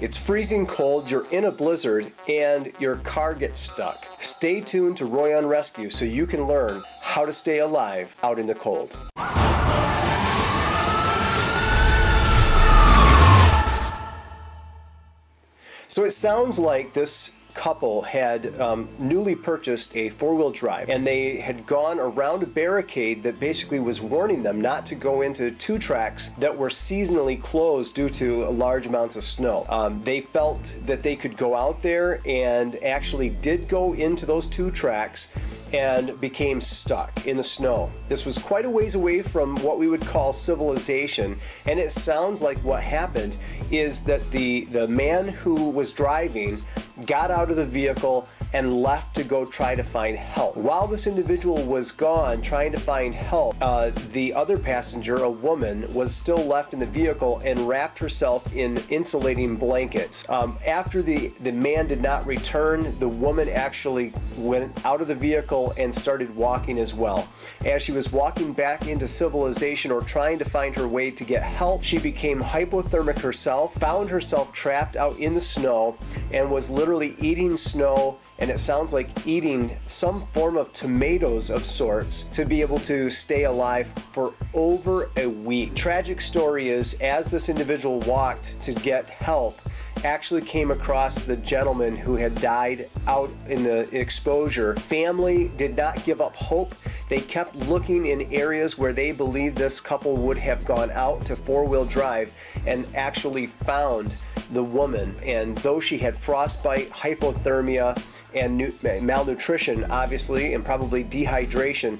It's freezing cold, you're in a blizzard, and your car gets stuck. Stay tuned to Roy on Rescue so you can learn how to stay alive out in the cold. So it sounds like this couple had newly purchased a four-wheel drive, and they had gone around a barricade that basically was warning them not to go into two tracks that were seasonally closed due to large amounts of snow. They felt that they could go out there and actually did go into those two tracks and became stuck in the snow. This was quite a ways away from what we would call civilization, and it sounds like what happened is that the man who was driving got out of the vehicle and left to go try to find help. While this individual was gone trying to find help, the other passenger, a woman, was still left in the vehicle and wrapped herself in insulating blankets. After the man did not return, the woman actually went out of the vehicle and started walking as well. As she was walking back into civilization or trying to find her way to get help, she became hypothermic herself, found herself trapped out in the snow, and was literally eating snow, and it sounds like eating some form of tomatoes of sorts to be able to stay alive for over a week. Tragic story is, as this individual walked to get help, actually came across the gentleman who had died out in the exposure. Family did not give up hope. They kept looking in areas where they believed this couple would have gone out to four-wheel drive, and actually found the woman. And though she had frostbite, hypothermia, and malnutrition, obviously, and probably dehydration,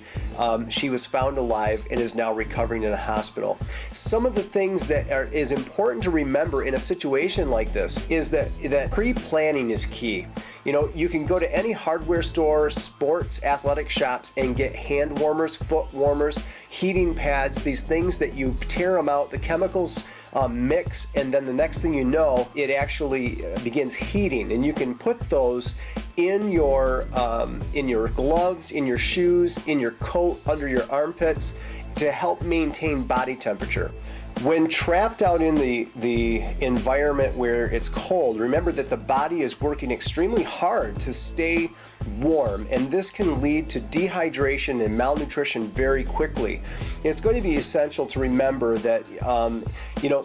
she was found alive and is now recovering in a hospital. Some of the things that is important to remember in a situation like this is that pre-planning is key. You know, you can go to any hardware store, sports, athletic shops, and get hand warmers, foot warmers, heating pads, these things that you tear them out, the chemicals mix, and then the next thing you know, it actually begins heating. And you can put those in your gloves, in your shoes, in your coat, under your armpits, to help maintain body temperature. When trapped out in the environment where it's cold, remember that the body is working extremely hard to stay warm, and this can lead to dehydration and malnutrition very quickly. It's going to be essential to remember that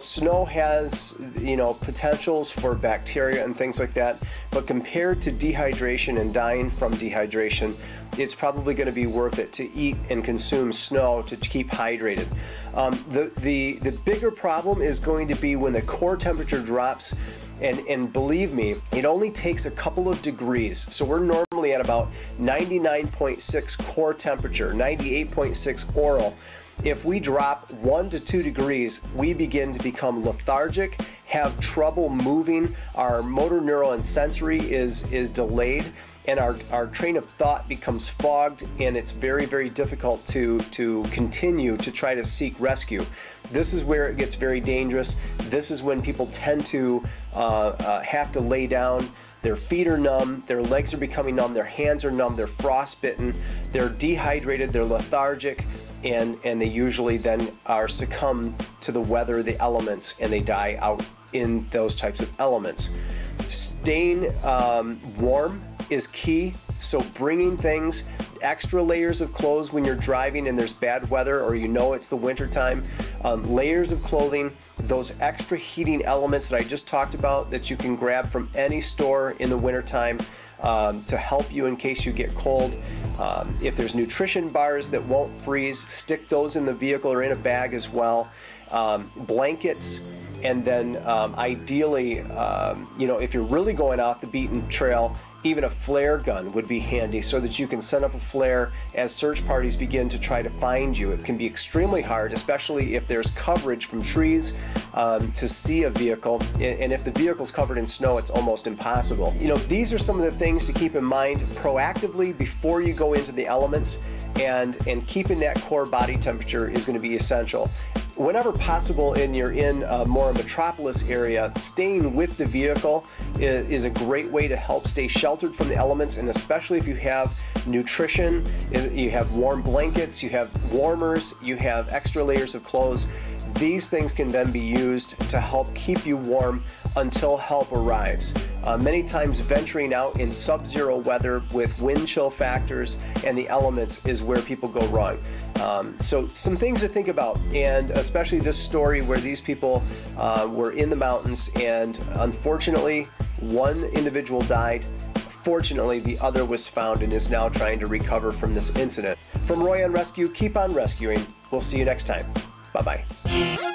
snow has potentials for bacteria and things like that, but compared to dehydration and dying from dehydration, it's probably going to be worth it to eat and consume snow to keep hydrated. The bigger problem is going to be when the core temperature drops. And believe me, it only takes a couple of degrees. So we're normally at about 99.6 core temperature, 98.6 oral. If we drop 1 to 2 degrees, we begin to become lethargic, have trouble moving, our motor neuron and sensory is delayed, and our train of thought becomes fogged, and it's very, very difficult to continue to try to seek rescue. This is where it gets very dangerous. This is when people tend to have to lay down. Their feet are numb, their legs are becoming numb, their hands are numb, they're frostbitten, they're dehydrated, they're lethargic, and they usually then are succumb to the weather, the elements, and they die out in those types of elements. Staying warm is key, so bringing things, extra layers of clothes when you're driving and there's bad weather, or it's the winter time, layers of clothing, those extra heating elements that I just talked about that you can grab from any store in the winter time to help you in case you get cold. If there's nutrition bars that won't freeze, stick those in the vehicle or in a bag as well. Blankets. And then ideally, if you're really going off the beaten trail, even a flare gun would be handy so that you can set up a flare as search parties begin to try to find you. It can be extremely hard, especially if there's coverage from trees to see a vehicle. And if the vehicle's covered in snow, it's almost impossible. These are some of the things to keep in mind proactively before you go into the elements, and keeping that core body temperature is going to be essential. Whenever possible, and you're in a more metropolis area, staying with the vehicle is a great way to help stay sheltered from the elements, and especially if you have nutrition, you have warm blankets, you have warmers, you have extra layers of clothes. These things can then be used to help keep you warm until help arrives. Many times venturing out in sub-zero weather with wind chill factors and the elements is where people go wrong. So some things to think about, and especially this story where these people were in the mountains, and unfortunately one individual died. Fortunately, the other was found and is now trying to recover from this incident. From Roy on Rescue, keep on rescuing. We'll see you next time. Bye-bye.